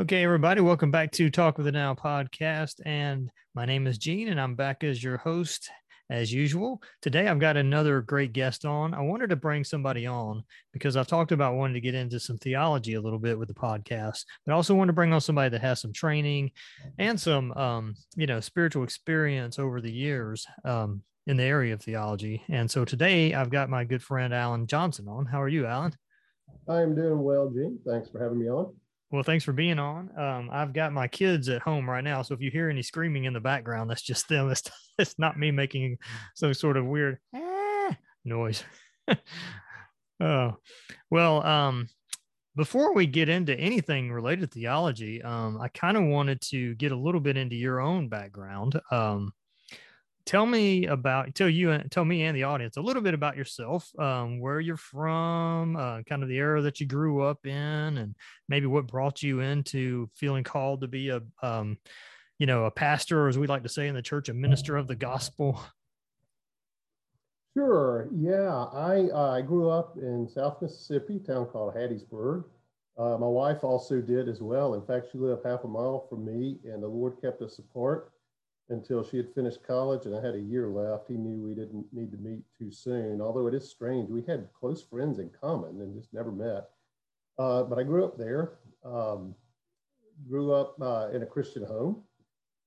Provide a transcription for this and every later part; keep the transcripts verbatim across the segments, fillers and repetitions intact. Okay, everybody, welcome back to Talk with the Now podcast, and my name is Gene, and I'm back as your host as usual. Today, I've got another great guest on. I wanted to bring somebody on because I've talked about wanting to get into some theology a little bit with the podcast, but I also want to bring on somebody that has some training and some, um, you know, spiritual experience over the years um, in the area of theology. And so today, I've got my good friend Alan Johnson on. How are you, Alan? I'm doing well, Gene. Thanks for having me on. Well, thanks for being on. Um, I've got my kids at home right now, so if you hear any screaming in the background, that's just them. It's, it's not me making some sort of weird ah, noise. uh, well, um, before we get into anything related to theology, um, I kind of wanted to get a little bit into your own background. Um, tell me about, tell you, tell me and the audience a little bit about yourself, um, where you're from, uh, kind of the era that you grew up in, and maybe what brought you into feeling called to be a, um, you know, a pastor, or as we like to say in the church, a minister of the gospel. Sure. Yeah. I, uh, I grew up in South Mississippi, a town called Hattiesburg. Uh, my wife also did as well. In fact, she lived half a mile from me, and the Lord kept us apart until she had finished college and I had a year left. He knew we didn't need to meet too soon, although it is strange. We had close friends in common and just never met. Uh, but I grew up there, um, grew up uh, in a Christian home.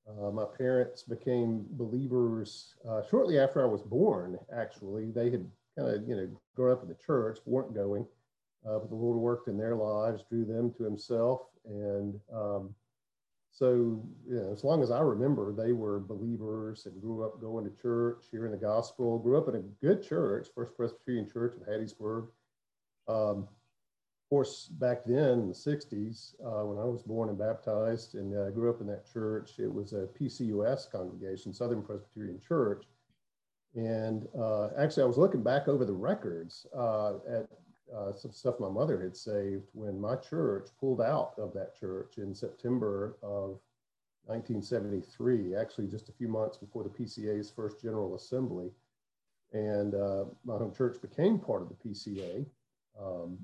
Uh, my parents became believers uh, shortly after I was born, actually. They had kind of, you know, grown up in the church, weren't going, uh, but the Lord worked in their lives, drew them to himself, and um, So, you know, as long as I remember, they were believers and grew up going to church, hearing the gospel, grew up in a good church, First Presbyterian Church in Hattiesburg. Um, of course, back then, in the sixties, uh, when I was born and baptized and uh, grew up in that church, it was a P C U S congregation, Southern Presbyterian Church. And uh, actually, I was looking back over the records uh, at Uh, some stuff my mother had saved when my church pulled out of that church in September of nineteen seventy-three, actually just a few months before the P C A's first General Assembly. And uh, my home church became part of the P C A um,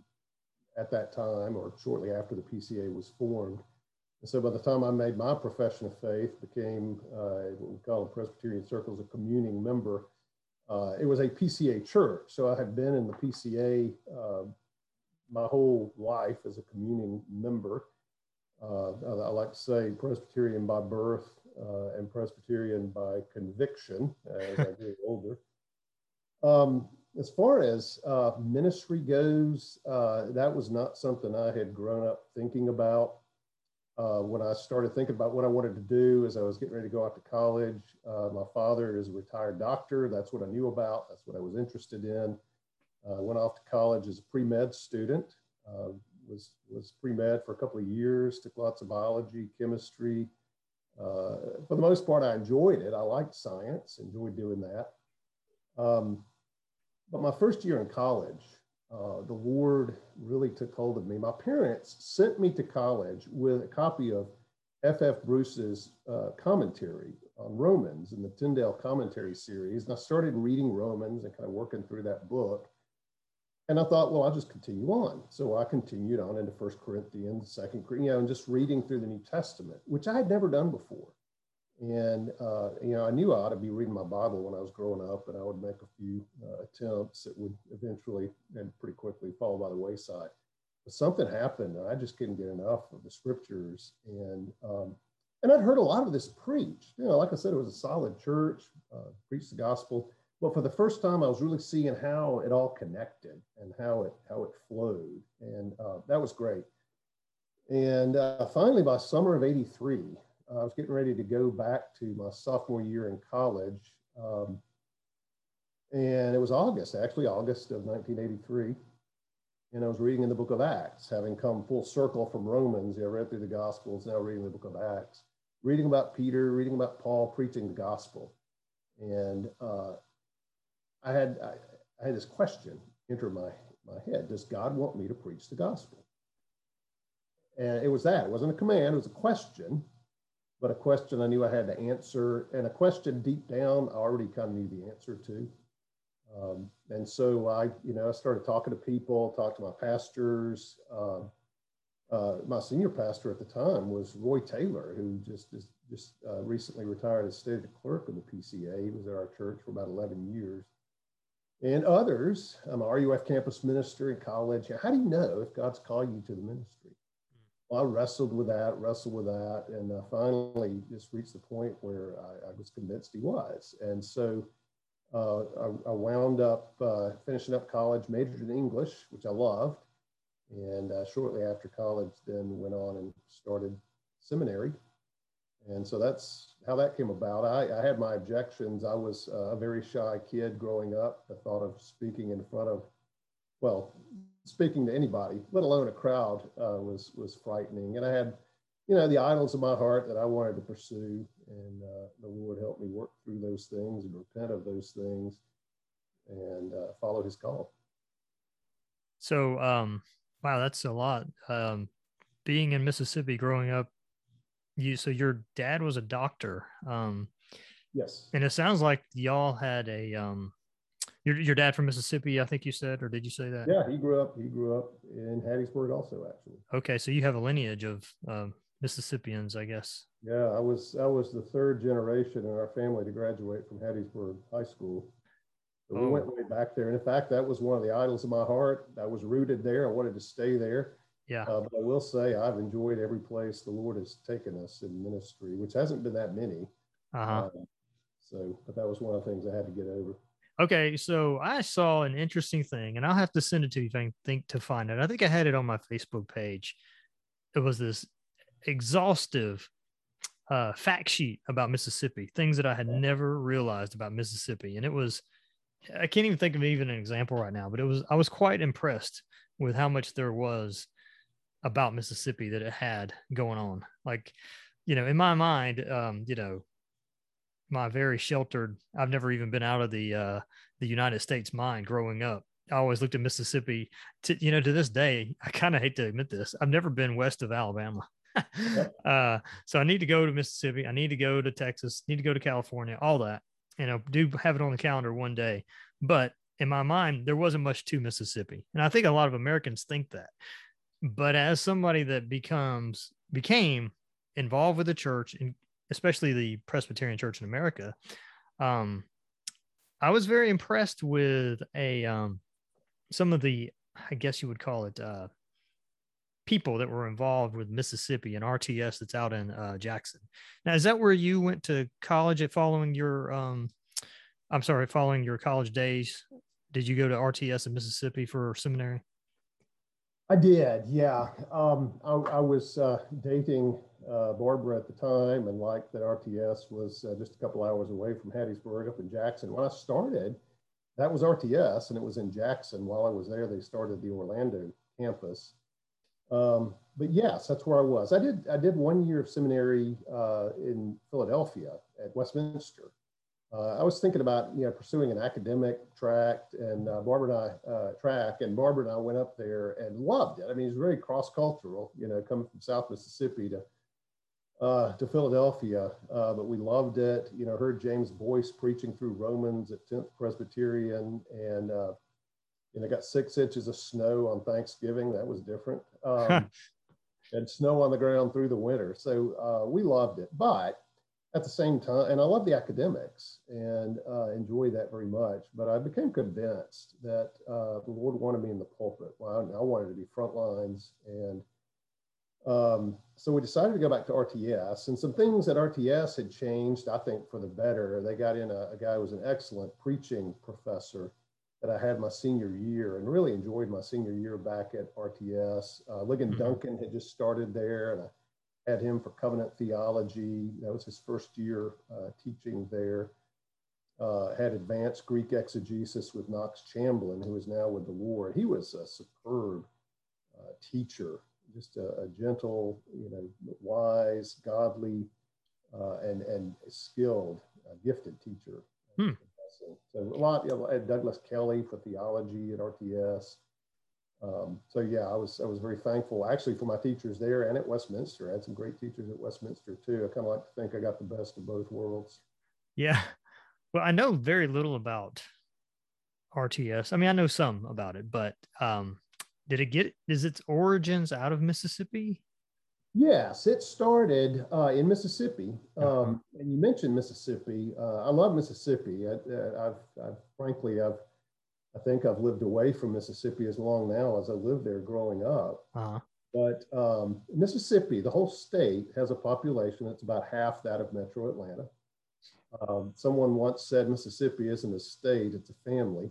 at that time, or shortly after the P C A was formed. And so by the time I made my profession of faith, became uh, what we call in Presbyterian circles a communing member. Uh, it was a P C A church, so I had been in the P C A uh, my whole life as a communing member. Uh, I, I like to say Presbyterian by birth uh, and Presbyterian by conviction as I grew older. Um, as far as uh, ministry goes, uh, that was not something I had grown up thinking about. Uh, when I started thinking about what I wanted to do as I was getting ready to go out to college, uh, my father is a retired doctor. That's what I knew about. That's what I was interested in. I uh, went off to college as a pre-med student, uh, was, was pre-med for a couple of years, took lots of biology, chemistry. Uh, for the most part, I enjoyed it. I liked science, enjoyed doing that. Um, but my first year in college, Uh, the Lord really took hold of me. My parents sent me to college with a copy of F F Bruce's uh, commentary on Romans in the Tyndale Commentary series. And I started reading Romans and kind of working through that book. And I thought, well, I'll just continue on. So I continued on into First Corinthians, Second Corinthians, you know, and just reading through the New Testament, which I had never done before. And, uh, you know, I knew I ought to be reading my Bible when I was growing up, and I would make a few uh, attempts that would eventually and pretty quickly fall by the wayside. But something happened, and I just couldn't get enough of the scriptures. And um, and I'd heard a lot of this preached. You know, like I said, it was a solid church, uh, preached the gospel. But for the first time, I was really seeing how it all connected and how it, how it flowed. And uh, that was great. And uh, finally, by summer of eighty-three, I was getting ready to go back to my sophomore year in college. Um, and it was August, actually August of nineteen eighty-three. And I was reading in the book of Acts, having come full circle from Romans. I read through the Gospels, now reading the book of Acts, reading about Peter, reading about Paul, preaching the gospel. And uh, I had I, I had this question enter my, my head: does God want me to preach the gospel? And it was that. It wasn't a command. It was a question. But a question I knew I had to answer, and a question deep down I already kind of knew the answer to. Um, and so I, you know, I started talking to people, talked to my pastors, uh, uh, my senior pastor at the time was Roy Taylor, who just just, just uh, recently retired as state clerk of the P C A. He was at our church for about eleven years. And others, I'm a R U F campus minister in college. How do you know if God's called you to the ministry? Well, I wrestled with that, wrestled with that, and uh, finally just reached the point where I, I was convinced he was. And so uh, I, I wound up uh, finishing up college, majored in English, which I loved. And uh, shortly after college, then went on and started seminary. And so that's how that came about. I, I had my objections. I was uh, a very shy kid growing up. The thought of speaking in front of, well, speaking to anybody, let alone a crowd, uh, was was frightening. And I had, you know, the idols of my heart that I wanted to pursue. And uh, the Lord helped me work through those things and repent of those things and uh, follow his call. So, um, wow, that's a lot. Um, being in Mississippi growing up, You so your dad was a doctor, um, yes, and it sounds like y'all had a um, your your dad from Mississippi, I think you said, or did you say that? Yeah, he grew up. He grew up in Hattiesburg, also, actually. Okay, so you have a lineage of um, Mississippians, I guess. Yeah, I was I was the third generation in our family to graduate from Hattiesburg High School. So oh. We went way back there, and in fact, that was one of the idols of my heart. I was rooted there. I wanted to stay there. Yeah, uh, but I will say I've enjoyed every place the Lord has taken us in ministry, which hasn't been that many. Uh-huh. Uh, so, but that was one of the things I had to get over. Okay, so I saw an interesting thing, and I'll have to send it to you if I think to find it. I think I had it on my Facebook page. It was this exhaustive uh, fact sheet about Mississippi, things that I had yeah. never realized about Mississippi, and it was I can't even think of even an example right now, but it was I was quite impressed with how much there was about Mississippi that it had going on. Like, you know, in my mind, um, you know, my very sheltered, I've never even been out of the, uh, the United States mind growing up. I always looked at Mississippi to, you know, to this day, I kind of hate to admit this. I've never been west of Alabama. uh, so I need to go to Mississippi. I need to go to Texas, need to go to California, all that. And I do have it on the calendar one day, but in my mind, there wasn't much to Mississippi. And I think a lot of Americans think that. But as somebody that becomes became involved with the church, and especially the Presbyterian Church in America, um, I was very impressed with a um, some of the, I guess you would call it, uh, people that were involved with Mississippi and R T S that's out in uh, Jackson. Now, is that where you went to college at following your, um, I'm sorry, following your college days? Did you go to R T S in Mississippi for seminary? I did, yeah. Um, I, I was uh, dating uh, Barbara at the time and liked that R T S was uh, just a couple hours away from Hattiesburg up in Jackson. When I started, that was R T S and it was in Jackson. While I was there, they started the Orlando campus. Um, but yes, that's where I was. I did I did one year of seminary uh, in Philadelphia at Westminster. Uh, I was thinking about, you know, pursuing an academic tract, and uh, Barbara and I uh, track, and Barbara and I went up there and loved it. I mean, it's very cross-cultural, you know, coming from South Mississippi to uh, to Philadelphia, uh, but we loved it. You know, heard James Boyce preaching through Romans at tenth Presbyterian, and uh, you know, got six inches of snow on Thanksgiving. That was different, um, and snow on the ground through the winter. So uh, we loved it, but at the same time, and I love the academics and uh, enjoy that very much, but I became convinced that uh, the Lord wanted me in the pulpit. Well, I wanted to be front lines. And um, so we decided to go back to R T S, and some things at R T S had changed, I think, for the better. They got in a, a guy who was an excellent preaching professor that I had my senior year and really enjoyed my senior year back at R T S. Uh, Ligon Duncan had just started there, and I had him for covenant theology. That was his first year uh, teaching there. Uh, had advanced Greek exegesis with Knox Chamblin, who is now with the Lord. He was a superb uh, teacher, just a, a gentle, you know, wise, godly, uh, and and skilled, uh, gifted teacher. Hmm. So, so a lot. You know, I had Douglas Kelly for theology at R T S. Um, so yeah, I was I was very thankful actually for my teachers there and at Westminster. I had some great teachers at Westminster too. I kind of like to think I got the best of both worlds. Yeah, well, I know very little about R T S. I mean, I know some about it, but um, did it get, is its origins out of Mississippi? Yes, it started uh, in Mississippi. Um, uh-huh. And you mentioned Mississippi. Uh, I love Mississippi. I, I've, I've frankly, I've, I think I've lived away from Mississippi as long now as I lived there growing up. Uh-huh. But um, Mississippi, the whole state, has a population that's about half that of Metro Atlanta. Um, someone once said Mississippi isn't a state, it's a family.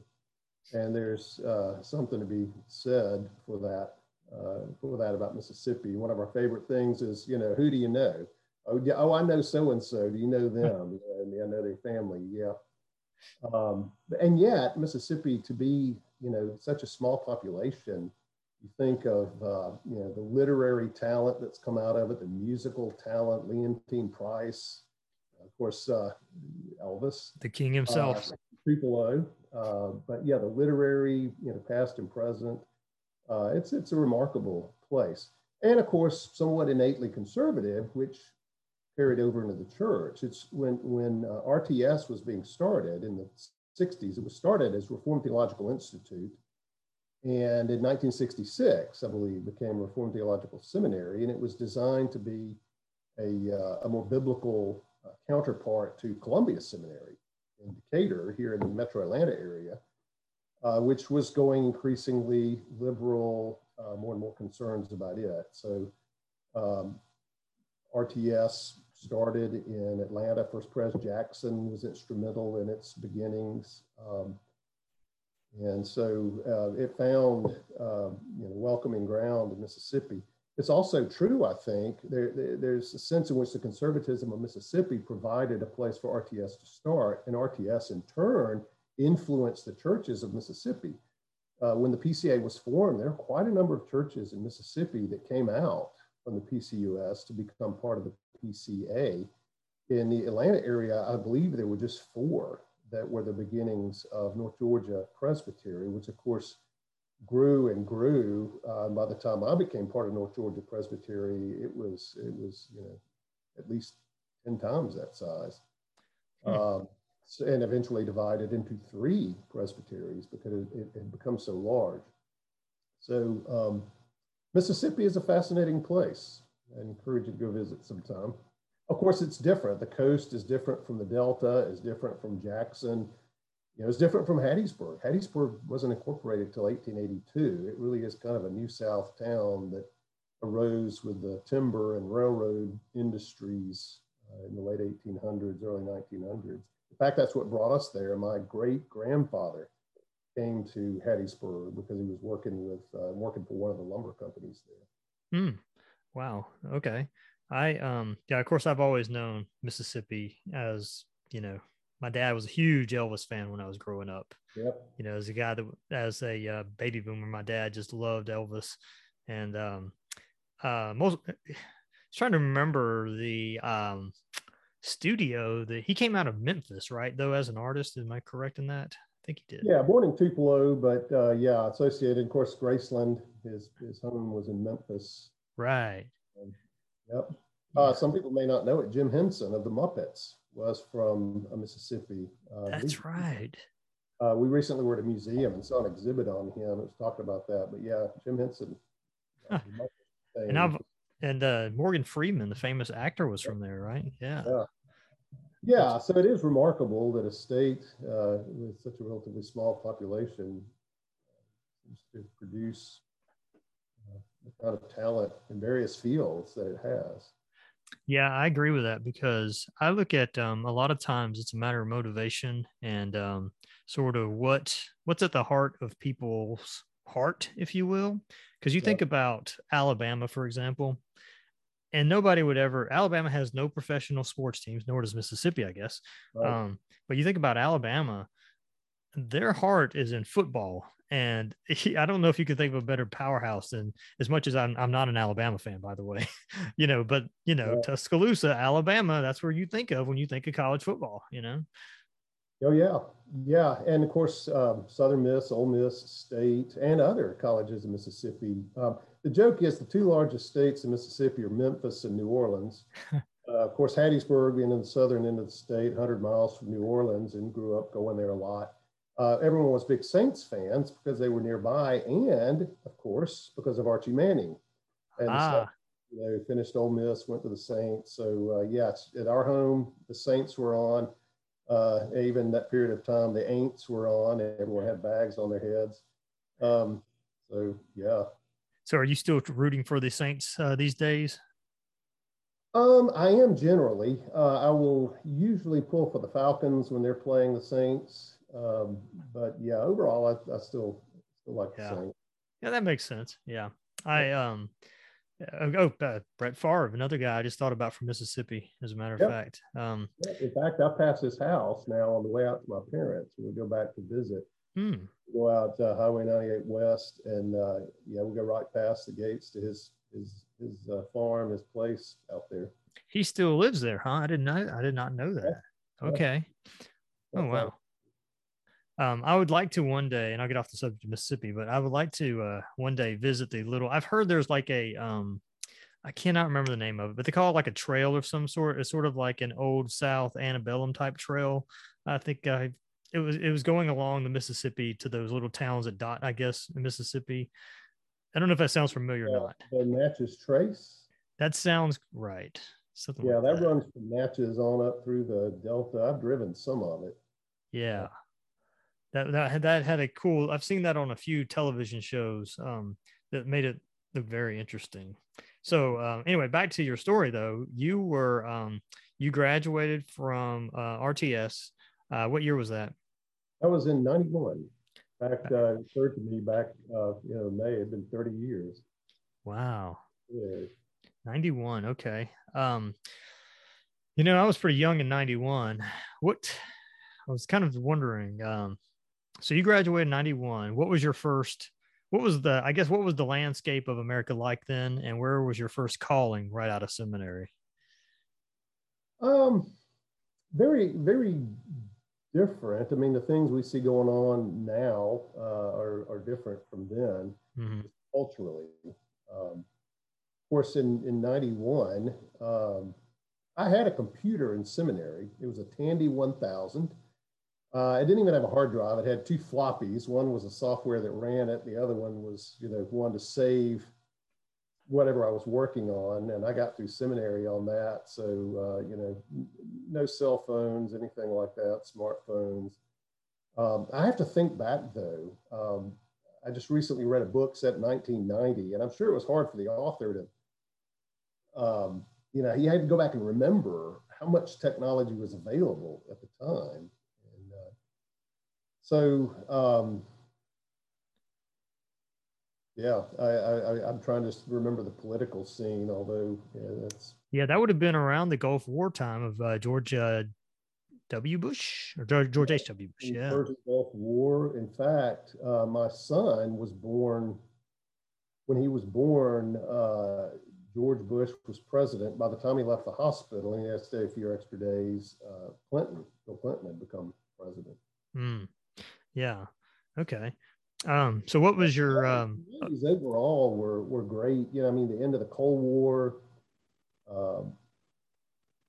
And there's uh, something to be said for that. Uh, for that about Mississippi. One of our favorite things is, you know, who do you know? Oh, yeah, oh I know so-and-so, do you know them? Yeah, I know their family, yeah. Um, and yet, Mississippi, to be, you know, such a small population, you think of, uh, you know, the literary talent that's come out of it, the musical talent, Leontine Price, of course, uh, Elvis. The king himself. Uh, Tupelo, uh, but yeah, the literary, you know, past and present. Uh, it's, it's a remarkable place. And of course, somewhat innately conservative, which carried over into the church. It's when, when uh, R T S was being started in the sixties, it was started as Reformed Theological Institute. And in nineteen sixty-six, I believe, became Reformed Theological Seminary. And it was designed to be a, uh, a more biblical uh, counterpart to Columbia Seminary in Decatur here in the Metro Atlanta area. Uh, which was going increasingly liberal, uh, more and more concerns about it. So um, R T S started in Atlanta. First Pres Jackson was instrumental in its beginnings. Um, and so uh, it found uh, you know, welcoming ground in Mississippi. It's also true, I think, there, there, there's a sense in which the conservatism of Mississippi provided a place for R T S to start, and R T S in turn influenced the churches of Mississippi. Uh, when the P C A was formed, there were quite a number of churches in Mississippi that came out from the P C U S to become part of the P C A. In the Atlanta area, I believe there were just four that were the beginnings of North Georgia Presbytery, which of course grew and grew. Uh, by the time I became part of North Georgia Presbytery, it was, it was you know, at least ten times that size. Um, hmm. And eventually divided into three presbyteries because it had become so large. So um, Mississippi is a fascinating place. I encourage you to go visit sometime. Of course, it's different. The coast is different from the Delta, is different from Jackson. You know, it's different from Hattiesburg. Hattiesburg wasn't incorporated till eighteen eighty-two. It really is kind of a New South town that arose with the timber and railroad industries uh, in the late eighteen hundreds, early nineteen hundreds. In fact, that's what brought us there. My great-grandfather came to Hattiesburg because he was working with uh, working for one of the lumber companies there. Mm. Wow. Okay. I um yeah, of course I've always known Mississippi as, you know, my dad was a huge Elvis fan when I was growing up. Yep. You know, as a guy that as a uh, baby boomer, my dad just loved Elvis, and um uh most I was trying to remember the um. studio that he came out of Memphis, right? Though as an artist, am I correct in that? I think he did. Yeah, born in Tupelo, but uh, yeah, associated. Of course, Graceland. His his home was in Memphis. Right. Um, yep. Uh, yeah. Some people may not know it. Jim Henson of the Muppets was from uh, Mississippi. Uh, That's we, right. Uh, we recently were at a museum and saw an exhibit on him. It was talking about that. But yeah, Jim Henson. Uh, huh. And I've. And uh, Morgan Freeman, the famous actor, was from there, right? Yeah. Yeah. Yeah, so it is remarkable that a state uh, with such a relatively small population seems to produce uh, the kind of talent in various fields that it has. Yeah, I agree with that because I look at um, a lot of times it's a matter of motivation and um, sort of what what's at the heart of people's heart, if you will, because you yeah. think about Alabama, for example, and nobody would ever, Alabama has no professional sports teams, nor does Mississippi, I guess. Right. Um, but you think about Alabama, their heart is in football. And I don't know if you can think of a better powerhouse than, as much as I'm, I'm not an Alabama fan, by the way, you know, but you know, yeah. Tuscaloosa, Alabama, that's where you think of when you think of college football, you know? Oh, yeah. Yeah. And of course, um, Southern Miss, Ole Miss State, and other colleges in Mississippi. Um, the joke is the two largest states in Mississippi are Memphis and New Orleans. uh, of course, Hattiesburg being in the southern end of the state, one hundred miles from New Orleans, and grew up going there a lot. Uh, everyone was big Saints fans because they were nearby, and of course, because of Archie Manning. And ah. so, you know, finished Ole Miss, went to the Saints. So uh, yeah, it's, at our home, the Saints were on. Uh, even that period of time, the Aints were on, and everyone had bags on their heads. Um, so yeah. So are you still rooting for the Saints uh, these days? Um, I am generally. Uh, I will usually pull for the Falcons when they're playing the Saints. Um, but yeah, overall, I, I still, still like yeah. the Saints. Yeah, that makes sense. Yeah, I um. Oh, uh, Brett Favre, another guy I just thought about from Mississippi, as a matter of yep. fact. Um, in fact, I pass his house now on the way out to my parents. We go back to visit. Hmm. Go out uh, Highway ninety-eight West, and uh, yeah, we go right past the gates to his his his uh, farm, his place out there. He still lives there, huh? I didn't know. I did not know that. Yeah. Okay. Yeah. Oh wow. Um, I would like to one day, and I'll get off the subject of Mississippi, but I would like to uh, one day visit the little, I've heard there's like a, um, I cannot remember the name of it, but they call it like a trail of some sort. It's sort of like an old South antebellum type trail. I think uh, it was it was going along the Mississippi to those little towns at Dot, I guess, in Mississippi. I don't know if that sounds familiar uh, or not. The Natchez Trace? That sounds right. Something yeah, like that, that runs from Natchez on up through the Delta. I've driven some of it. Yeah. That, that that had a cool, I've seen that on a few television shows um, that made it look very interesting. So uh, anyway, back to your story though, you were, um, you graduated from uh, R T S. Uh, what year was that? That was in ninety-one. In fact, uh, it occurred to me back, uh, you know, May, it had been thirty years. Wow. Yeah. ninety-one. Okay. Um, you know, I was pretty young in ninety-one. What, I was kind of wondering, um, so you graduated in ninety-one. What was your first, what was the, I guess, what was the landscape of America like then? And where was your first calling right out of seminary? Um, very, very different. I mean, the things we see going on now uh, are, are different from then, mm-hmm. culturally. Um, of course, in, in ninety-one, um, I had a computer in seminary. It was a Tandy one thousand. Uh, I didn't even have a hard drive. It had two floppies. One was a software that ran it. The other one was, you know, one to save whatever I was working on. And I got through seminary on that. So, uh, you know, n- no cell phones, anything like that, smartphones. Um, I have to think back, though. Um, I just recently read a book set in nineteen ninety, and I'm sure it was hard for the author to, um, you know, he had to go back and remember how much technology was available at the time. So, um, yeah, I, I, I'm trying to remember the political scene, although yeah, that's... Yeah, that would have been around the Gulf War time of uh, George uh, W. Bush, or George H W. Bush, yeah. First Gulf War. In fact, uh, my son was born, when he was born, uh, George Bush was president. By the time he left the hospital, and he had to stay a few extra days, uh, Clinton, Bill Clinton had become president. Mm. Yeah. Okay. Um, so what was your um these overall were were great. You know, I mean the end of the Cold War, um,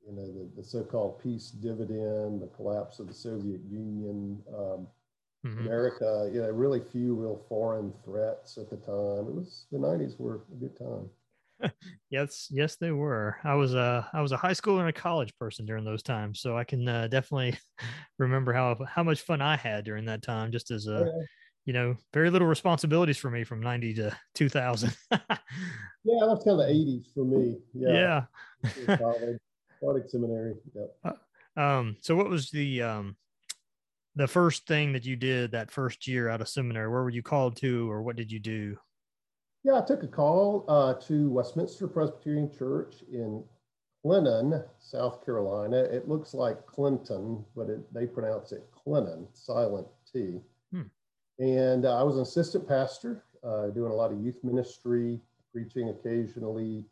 you know, the, the so-called peace dividend, the collapse of the Soviet Union, um, mm-hmm. America, you know, really few real foreign threats at the time. It was the nineties were a good time. yes, yes, they were. I was a I was a high school and a college person during those times, so I can uh, definitely remember how how much fun I had during that time. Just as a, yeah. you know, very little responsibilities for me from ninety to two thousand. yeah, that's kind of the eighties for me. Yeah. yeah. college, college seminary. Yep. Uh, um. So, what was the um the first thing that you did that first year out of seminary? Where were you called to, or what did you do? Yeah, I took a call uh, to Westminster Presbyterian Church in Clinton, South Carolina. It looks like Clinton, but it, they pronounce it Clinton, silent T. Hmm. And uh, I was an assistant pastor, uh, doing a lot of youth ministry, preaching occasionally,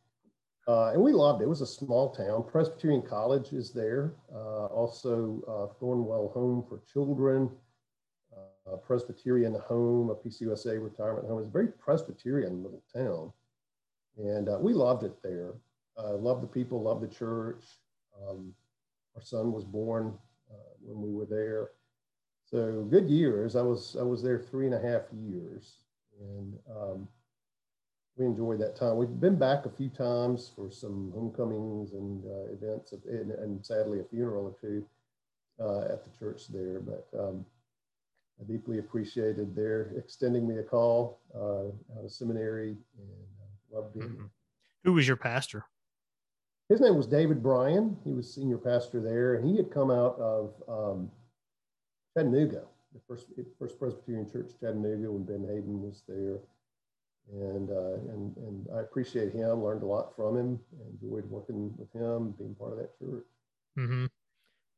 uh, and we loved it. It was a small town. Presbyterian College is there, uh, also uh, Thornwell Home for Children, a Presbyterian home, a P C U S A retirement home. It's a very Presbyterian little town. And uh, we loved it there. Uh, loved the people, loved the church. Um, our son was born uh, when we were there. So good years. I was I was there three and a half years, and um, we enjoyed that time. We've been back a few times for some homecomings and uh, events, of, and, and sadly a funeral or two uh, at the church there. But um, I deeply appreciated their extending me a call uh, out of seminary, and loved it. Mm-hmm. Who was your pastor? His name was David Bryan. He was senior pastor there, and he had come out of um, Chattanooga, the first, first Presbyterian Church, Chattanooga, when Ben Hayden was there. And, uh, and, and I appreciate him, learned a lot from him, enjoyed working with him, being part of that church. Mm-hmm.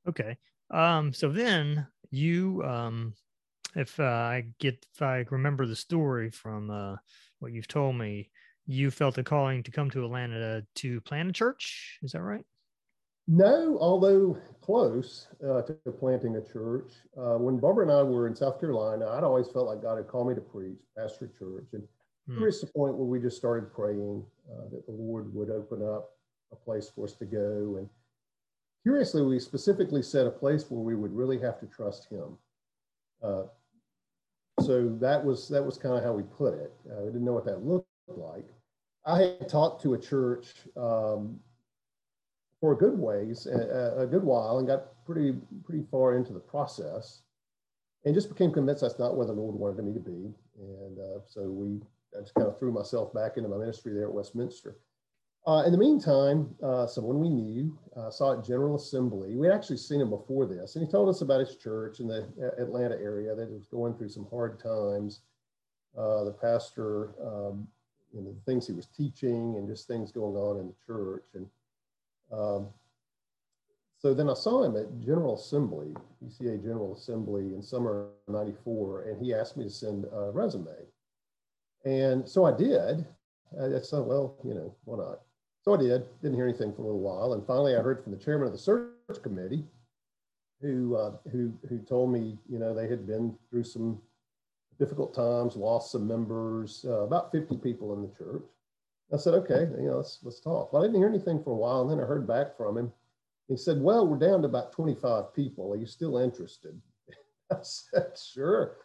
Okay. Um, so then you, um, if uh, I get, if I remember the story from uh, what you've told me, you felt a calling to come to Atlanta to plant a church. Is that right? No, although close uh, to planting a church. Uh, when Barbara and I were in South Carolina, I'd always felt like God had called me to preach, pastor a church. And hmm. there was the point where we just started praying uh, that the Lord would open up a place for us to go. And curiously, we specifically set a place where we would really have to trust Him. Uh, so that was that was kind of how we put it. Uh, we didn't know what that looked like. I had talked to a church um, for a good ways, a, a good while, and got pretty pretty far into the process, and just became convinced that's not where the Lord wanted me to be. And uh, so we, I just kind of threw myself back into my ministry there at Westminster. Uh, in the meantime, uh, someone we knew uh, saw at General Assembly. We had actually seen him before this, and he told us about his church in the Atlanta area that it was going through some hard times. Uh, the pastor. Um, You know, the things he was teaching and just things going on in the church. And um, so then I saw him at General Assembly, P C A General Assembly in summer ninety-four, and he asked me to send a resume. And so I did. I, I said, well, you know, why not? So I did, didn't hear anything for a little while. And finally I heard from the chairman of the search committee who, uh, who, who told me, you know, they had been through some difficult times, lost some members, uh, about fifty people in the church. I said, okay, you know, let's, let's talk. Well, I didn't hear anything for a while, and then I heard back from him. He said, well, we're down to about twenty-five people. Are you still interested? I said, sure.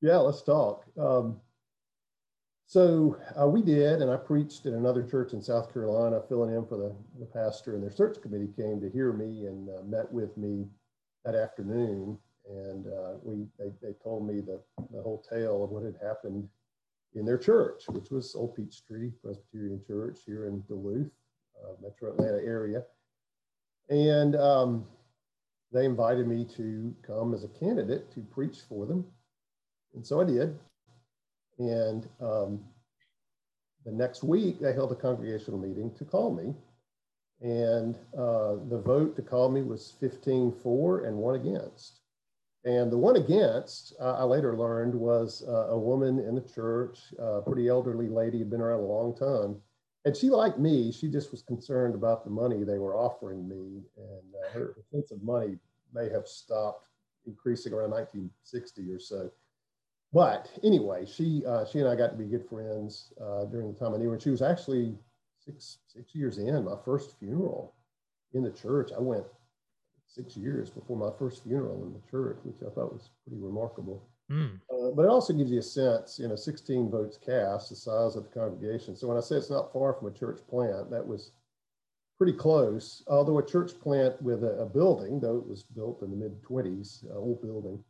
Yeah, let's talk. Um, so uh, we did, and I preached at another church in South Carolina, filling in for the, the pastor, and their search committee came to hear me and uh, met with me that afternoon. And uh, we, they, they told me the, the whole tale of what had happened in their church, which was Old Peachtree Presbyterian Church here in Duluth, uh, Metro Atlanta area. And um, they invited me to come as a candidate to preach for them. And so I did. And um, the next week, they held a congregational meeting to call me. And uh, the vote to call me was fifteen for and one against. And the one against, uh, I later learned, was uh, a woman in the church, a uh, pretty elderly lady, had been around a long time. And she, like me, she just was concerned about the money they were offering me. And uh, her sense of money may have stopped increasing around nineteen sixty or so. But anyway, she uh, she and I got to be good friends uh, during the time I knew her. And she was actually six, six years in, my first funeral in the church. I went six years before my first funeral in the church, which I thought was pretty remarkable. Mm. Uh, but it also gives you a sense, you know, sixteen votes cast, the size of the congregation. So when I say it's not far from a church plant, that was pretty close, although a church plant with a, a building, though it was built in the mid-twenties, uh, old building,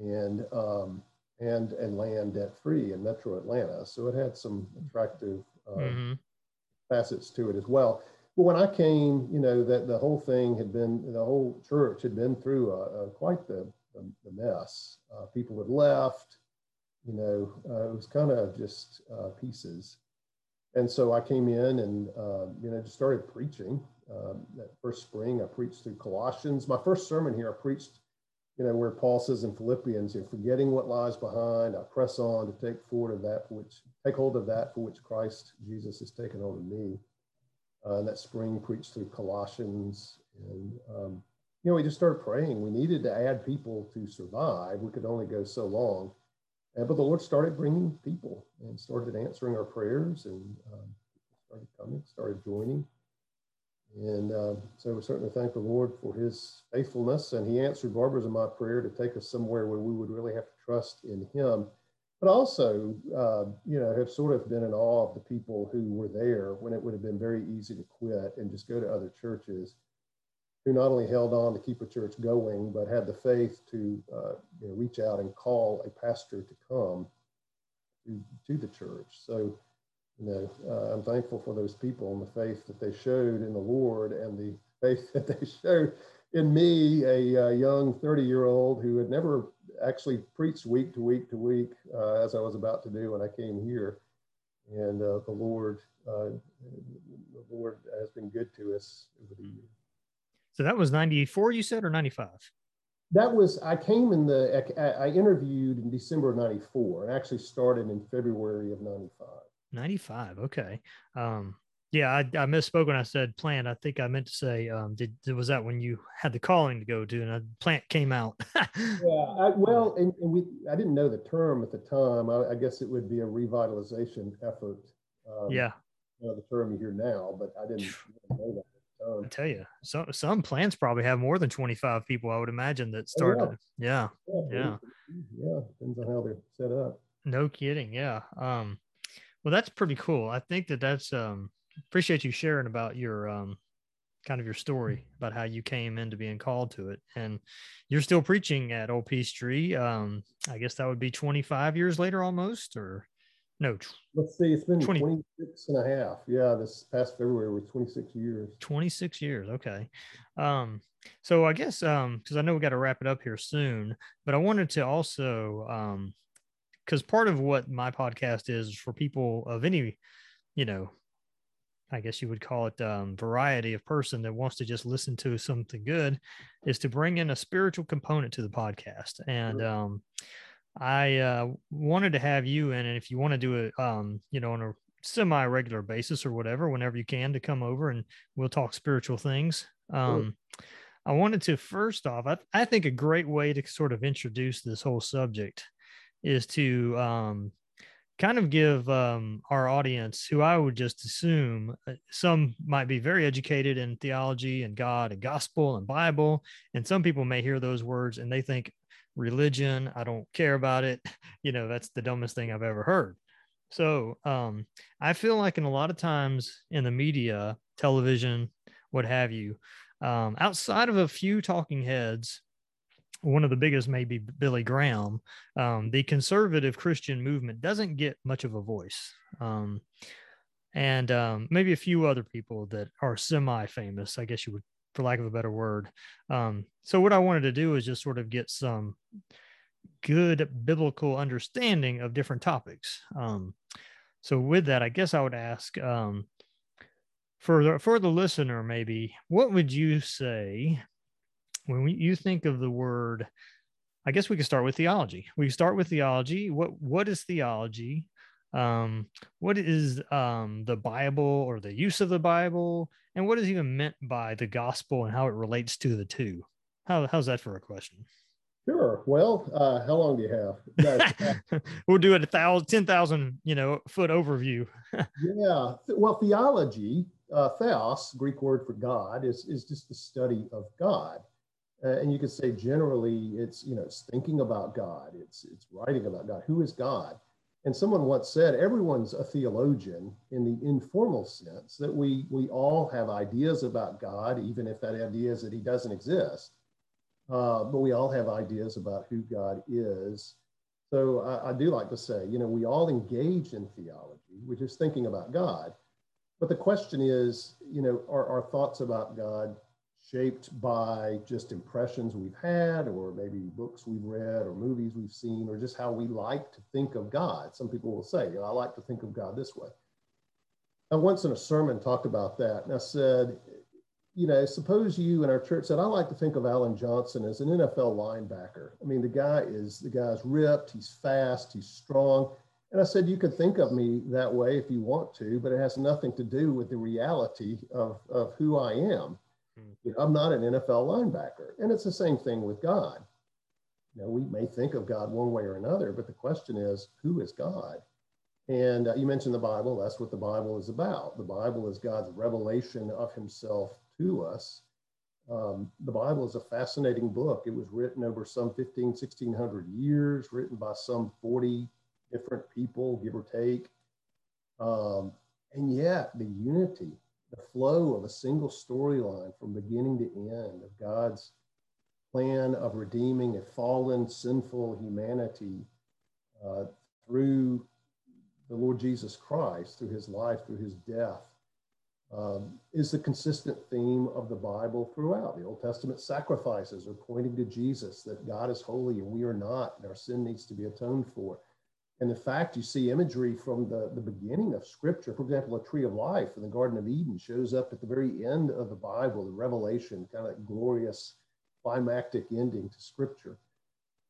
and, um, and, and land debt-free in Metro Atlanta. So it had some attractive um, mm-hmm. facets to it as well. But when I came, you know, that the whole thing had been, the whole church had been through a, a, quite the, the, the mess. Uh, people had left, you know, uh, it was kind of just uh, pieces. And so I came in and, uh, you know, just started preaching. Um, that first spring, I preached through Colossians. My first sermon here, I preached, you know, where Paul says in Philippians, you know, forgetting what lies behind, I press on to take forward of that for which, take hold of that for which Christ Jesus has taken hold of me. Uh, that spring preached through Colossians, and um, you know, we just started praying. We needed to add people to survive. We could only go so long, and, but the Lord started bringing people and started answering our prayers, and um, started coming, started joining, And uh, so we're certainly thankful the Lord for his faithfulness. And he answered Barbara's and my prayer to take us somewhere where we would really have to trust in him. But also, uh, you know, have sort of been in awe of the people who were there when it would have been very easy to quit and just go to other churches, who not only held on to keep a church going, but had the faith to uh, you know, reach out and call a pastor to come to, to the church. So, you know, uh, I'm thankful for those people and the faith that they showed in the Lord and the faith that they showed in me, a uh, young thirty-year-old who had never actually preached week to week to week, uh, as I was about to do when I came here. And uh, the Lord, uh, the Lord has been good to us over the years. So that was ninety-four, you said, or ninety-five? That was, I came in the, I, I interviewed in December of ninety-four and actually started in February of ninety-five. ninety-five, okay. Um, yeah, I, I misspoke when I said plant. I think I meant to say, um, did, was that when you had the calling to go to and a plant came out? yeah, I, well, and, and we, I didn't know the term at the time. I, I guess it would be a revitalization effort. Um, yeah. You know, the term you hear now, but I didn't know that. Um, I tell you, some some plants probably have more than twenty-five people, I would imagine, that started. Yeah. Yeah. Yeah. Yeah. Depends on how they're set up. No kidding. Yeah. Um, well, that's pretty cool. I think that that's, um, appreciate you sharing about your, um, kind of your story about how you came into being called to it. And you're still preaching at Old Peachtree. Um, I guess that would be twenty-five years later almost, or no, let's see, it's been twenty twenty-six and a half. Yeah, this past February was twenty-six years. twenty-six years, okay. Um, so I guess, um, because I know we got to wrap it up here soon, but I wanted to also, um, because part of what my podcast is, is for people of any, you know, I guess you would call it um, variety of person that wants to just listen to something good, is to bring in a spiritual component to the podcast. And, sure. um, I uh, wanted to have you in, and if you want to do it, um, you know, on a semi-regular basis or whatever, whenever you can, to come over and we'll talk spiritual things. Um, sure. I wanted to, first off, I, I think a great way to sort of introduce this whole subject is to um, kind of give um, our audience, who I would just assume some might be very educated in theology and God and gospel and Bible, and some people may hear those words and they think, religion, I don't care about it. You know, that's the dumbest thing I've ever heard. So um, I feel like in a lot of times in the media, television, what have you, um, outside of a few talking heads, one of the biggest may be Billy Graham, um, the conservative Christian movement doesn't get much of a voice. Um, and um, maybe a few other people that are semi-famous, I guess you would, for lack of a better word. Um, so what I wanted to do is just sort of get some good biblical understanding of different topics. Um, so with that, I guess I would ask um, for, the, for the listener, maybe, what would you say when we, you think of the word, I guess we could start with theology. We start with theology. What, what is theology? Um, what is um, the Bible, or the use of the Bible, and what is even meant by the gospel and how it relates to the two? How, how's that for a question? Sure. Well, uh, how long do you have? No. We'll do it a thousand, ten thousand, you know, foot overview. Yeah. Well, theology, uh, theos, Greek word for God, is, is just the study of God. Uh, and you could say generally it's, you know, it's thinking about God. It's, it's writing about God. Who is God? And someone once said, everyone's a theologian in the informal sense that we, we all have ideas about God, even if that idea is that he doesn't exist. Uh, but we all have ideas about who God is. So I, I do like to say, you know, we all engage in theology, which is thinking about God. But the question is, you know, are our thoughts about God shaped by just impressions we've had, or maybe books we've read, or movies we've seen, or just how we like to think of God? Some people will say, you know, I like to think of God this way. I once in a sermon talked about that, and I said, you know, suppose you in our church said, I like to think of Alan Johnson as an N F L linebacker. I mean, the guy is, the guy's ripped, he's fast, he's strong. And I said, you could think of me that way if you want to, but it has nothing to do with the reality of, of who I am. You know, I'm not an N F L linebacker. And it's the same thing with God. You know, we may think of God one way or another, but the question is, who is God? And uh, you mentioned the Bible. That's what the Bible is about. The Bible is God's revelation of himself to us. Um, the Bible is a fascinating book. It was written over some fifteen, sixteen hundred years, written by some forty different people, give or take. Um, and yet the unity, the flow of a single storyline from beginning to end of God's plan of redeeming a fallen, sinful humanity uh, through the Lord Jesus Christ, through his life, through his death, um, is the consistent theme of the Bible throughout. The Old Testament sacrifices are pointing to Jesus, that God is holy and we are not, and our sin needs to be atoned for. And in fact, you see imagery from the, the beginning of Scripture. For example, a tree of life in the Garden of Eden shows up at the very end of the Bible, the Revelation, kind of that glorious climactic ending to Scripture.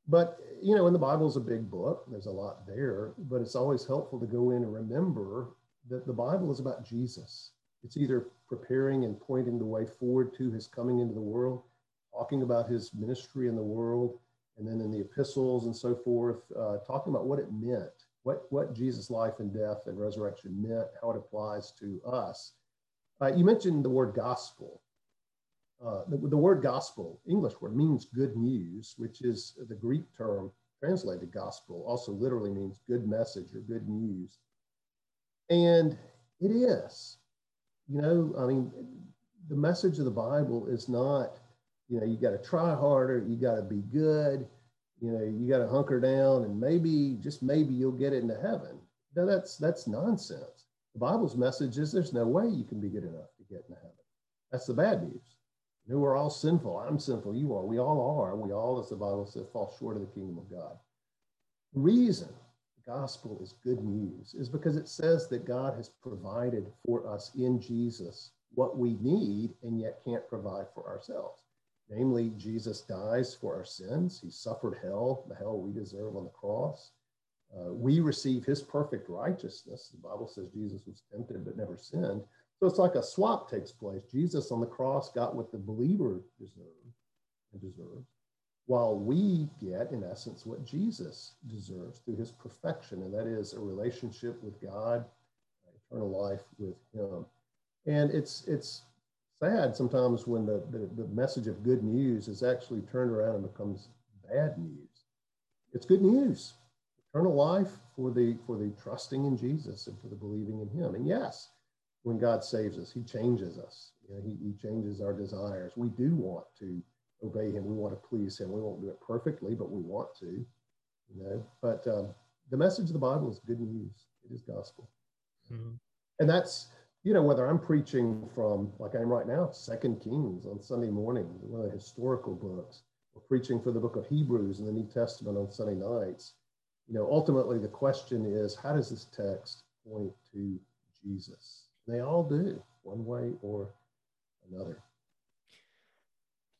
But, you know, and the Bible is a big book. There's a lot there, but it's always helpful to go in and remember that the Bible is about Jesus. It's either preparing and pointing the way forward to his coming into the world, talking about his ministry in the world, and then in the epistles and so forth, uh, talking about what it meant, what, what Jesus' life and death and resurrection meant, how it applies to us. Uh, you mentioned the word gospel. Uh, the, the word gospel, English word, means good news, which is the Greek term translated gospel, also literally means good message or good news. And it is, you know, I mean, the message of the Bible is not, you know, you got to try harder, you got to be good, you know, you got to hunker down and maybe, just maybe you'll get into heaven. No, that's, that's nonsense. The Bible's message is there's no way you can be good enough to get into heaven. That's the bad news. You know, we're all sinful. I'm sinful. You are. We all are. We all, as the Bible says, fall short of the kingdom of God. The reason the gospel is good news is because it says that God has provided for us in Jesus what we need and yet can't provide for ourselves. Namely, Jesus dies for our sins. He suffered hell, the hell we deserve on the cross. Uh, we receive his perfect righteousness. The Bible says Jesus was tempted but never sinned. So it's like a swap takes place. Jesus on the cross got what the believer deserved and deserves, while we get, in essence, what Jesus deserves through his perfection, and that is a relationship with God, eternal life with him. And it's it's sad sometimes when the, the, the message of good news is actually turned around and becomes bad news. It's good news, eternal life for the, for the trusting in Jesus and for the believing in him. And yes, when God saves us, he changes us. You know, he, he changes our desires. We do want to obey him. We want to please him. We won't do it perfectly, but we want to. You know. But um, the message of the Bible is good news. It is gospel. Mm-hmm. And that's, you know, whether I'm preaching from, like I am right now, Second Kings on Sunday morning, one of the historical books, or preaching for the book of Hebrews in the New Testament on Sunday nights, you know, ultimately the question is, how does this text point to Jesus? They all do, one way or another.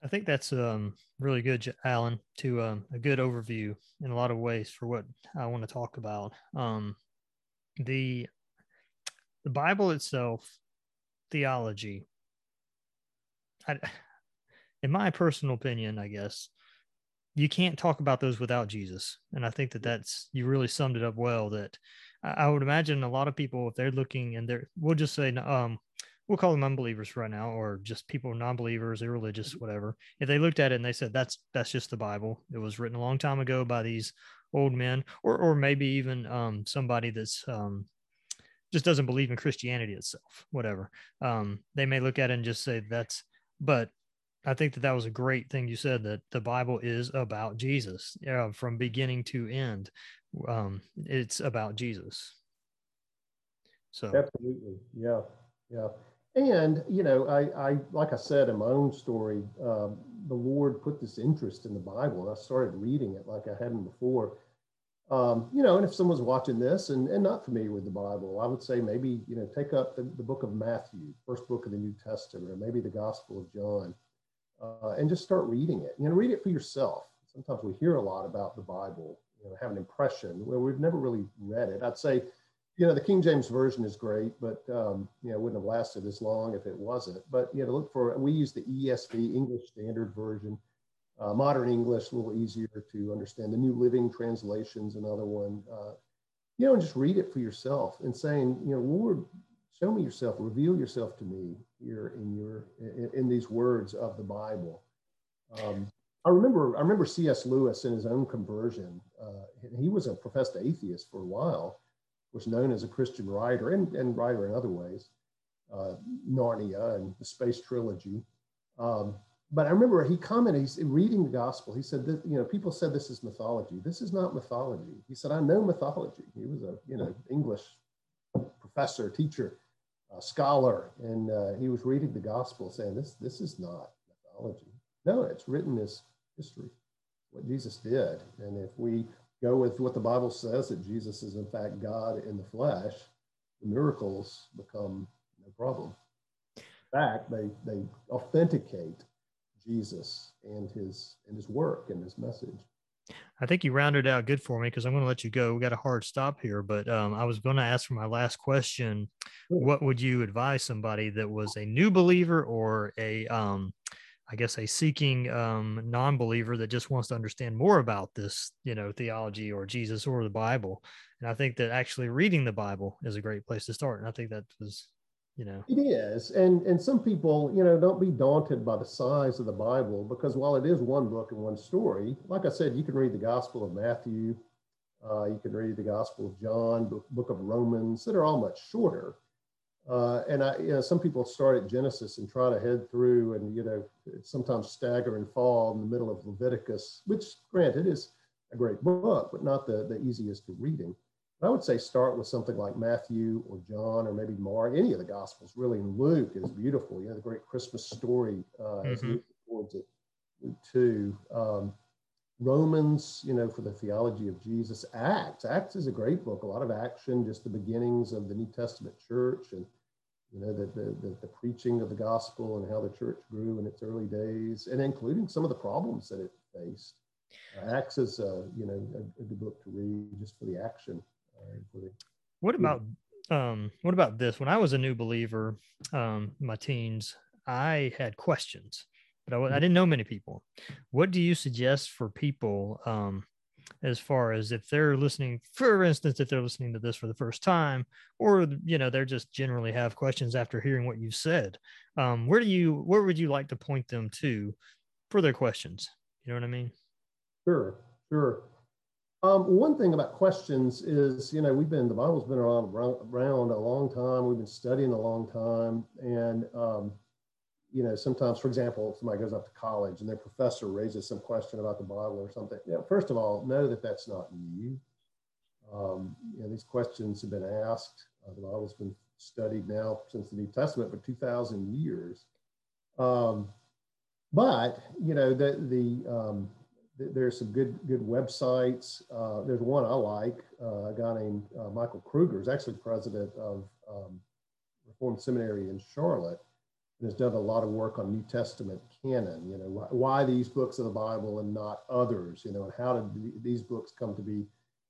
I think that's um, really good, Alan, to um, a good overview in a lot of ways for what I want to talk about. Um, the The Bible itself, theology, I, in my personal opinion, I guess, you can't talk about those without Jesus. And I think that that's, you really summed it up well, that I would imagine a lot of people, if they're looking and they're, we'll just say, um, we'll call them unbelievers right now, or just people, non-believers, irreligious, whatever. If they looked at it and they said, that's, that's just the Bible. It was written a long time ago by these old men, or, or maybe even um, somebody that's, um, just doesn't believe in Christianity itself, whatever. Um, they may look at it and just say that's, but I think that that was a great thing you said, that the Bible is about Jesus uh, from beginning to end. Um, it's about Jesus. So. Absolutely. Yeah. Yeah. And, you know, I, I, like I said, in my own story, um, the Lord put this interest in the Bible. And I started reading it like I hadn't before. Um, you know, and if someone's watching this and, and not familiar with the Bible, I would say maybe, you know, take up the, the book of Matthew, first book of the New Testament, or maybe the Gospel of John, uh, and just start reading it. You know, read it for yourself. Sometimes we hear a lot about the Bible, you know, have an impression where we've never really read it. I'd say, you know, the King James Version is great, but, um, you know, it wouldn't have lasted as long if it wasn't. But, you know, look for, we use the E S V, English Standard Version. Uh, modern English, a little easier to understand. The New Living Translations, another one. Uh, you know, and just read it for yourself and saying, you know, Lord, show me yourself, reveal yourself to me here in your in, in these words of the Bible. Um, I remember I remember C S. Lewis in his own conversion. Uh, he was a professed atheist for a while, was known as a Christian writer and, and writer in other ways, uh, Narnia and the Space Trilogy. Um, but I remember he commented, he's reading the gospel. He said, that, you know, people said this is mythology. This is not mythology. He said, I know mythology. He was a, you know, English professor, teacher, uh, scholar. And uh, he was reading the gospel saying, this, this is not mythology. No, it's written as history, what Jesus did. And if we go with what the Bible says, that Jesus is in fact God in the flesh, the miracles become no problem. In fact, they, they authenticate Jesus and his, and his work and his message. I think you rounded out good for me, because I'm going to let you go. We got a hard stop here, but um, I was going to ask for my last question. Sure. What would you advise somebody that was a new believer or a, um, I guess, a seeking um, non-believer that just wants to understand more about this, you know, theology or Jesus or the Bible? And I think that actually reading the Bible is a great place to start. And I think that was, you know. It is. And, and some people, you know, don't be daunted by the size of the Bible, because while it is one book and one story, like I said, you can read the Gospel of Matthew, uh, you can read the Gospel of John, book, book of Romans, that are all much shorter. Uh, and I, you know, some people start at Genesis and try to head through, and you know, sometimes stagger and fall in the middle of Leviticus, which, granted, is a great book, but not the, the easiest of reading. But I would say start with something like Matthew or John or maybe Mark, any of the Gospels, really. And Luke is beautiful. You know, the great Christmas story uh, as mm-hmm. Luke records it, Luke two. Um, Romans, you know, for the theology of Jesus. Acts. Acts is a great book. A lot of action, just the beginnings of the New Testament church, and you know, the, the, the, the preaching of the gospel and how the church grew in its early days, and including some of the problems that it faced. Uh, Acts is, uh, you know, a, a good book to read just for the action. Uh, for the, what about, um, what about this? When I was a new believer, um, in my teens, I had questions, but I, I didn't know many people. What do you suggest for people, um, as far as if they're listening, for instance, if they're listening to this for the first time, or, you know, they're just generally have questions after hearing what you've said, um, where do you, where would you like to point them to for their questions? You know what I mean? Sure, sure. Um, one thing about questions is, you know, we've been, the Bible's been around, around a long time. We've been studying a long time. And, um, you know, sometimes, for example, somebody goes up to college and their professor raises some question about the Bible or something. You know, first of all, know that that's not new. Um, you know, these questions have been asked. Uh, the Bible's been studied now since the New Testament for two thousand years. Um, but, you know, the, the, um, th there's some good good websites. Uh, there's one I like, uh, a guy named uh, Michael Kruger, is actually president of um, Reformed Seminary in Charlotte, and has done a lot of work on New Testament canon, you know, why, why these books of the Bible and not others, you know, and how did th these books come to be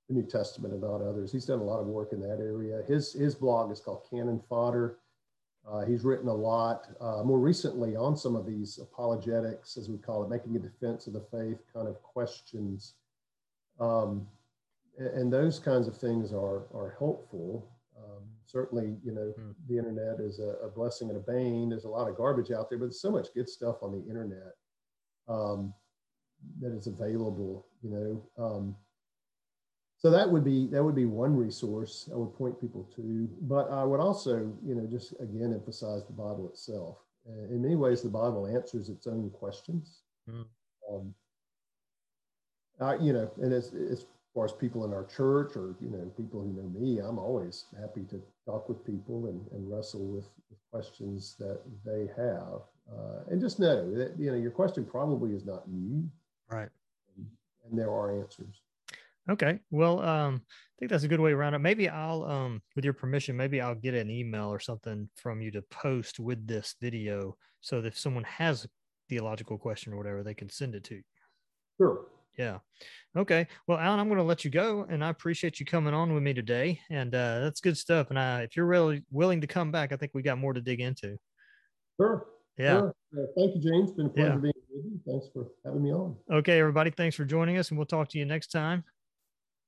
the New Testament and not others. He's done a lot of work in that area. His, his blog is called Canon Fodder. Uh, he's written a lot uh, more recently on some of these apologetics, as we call it, making a defense of the faith kind of questions. Um, and, and those kinds of things are, are helpful. Um, certainly, you know, mm. the internet is a, a blessing and a bane. There's a lot of garbage out there, but there's so much good stuff on the internet um, that is available, you know. Um, so that would be, that would be one resource I would point people to. But I would also, you know, just again, emphasize the Bible itself. Uh, in many ways, the Bible answers its own questions. Mm. Um, uh, you know, and it's, it's, far as people in our church or, you know, people who know me, I'm always happy to talk with people and, and wrestle with, with questions that they have. Uh, and just know that, you know, your question probably is not new. Right. And, and there are answers. Okay. Well, um, I think that's a good way to round up. Maybe I'll, um, with your permission, maybe I'll get an email or something from you to post with this video, so that if someone has a theological question or whatever, they can send it to you. Sure. Yeah. Okay. Well, Alan, I'm going to let you go, and I appreciate you coming on with me today. And uh, that's good stuff. And I, if you're really willing to come back, I think we got more to dig into. Sure. Yeah. Sure. Uh, thank you, James. It's been a pleasure yeah. being with you. Thanks for having me on. Okay, everybody. Thanks for joining us, and we'll talk to you next time.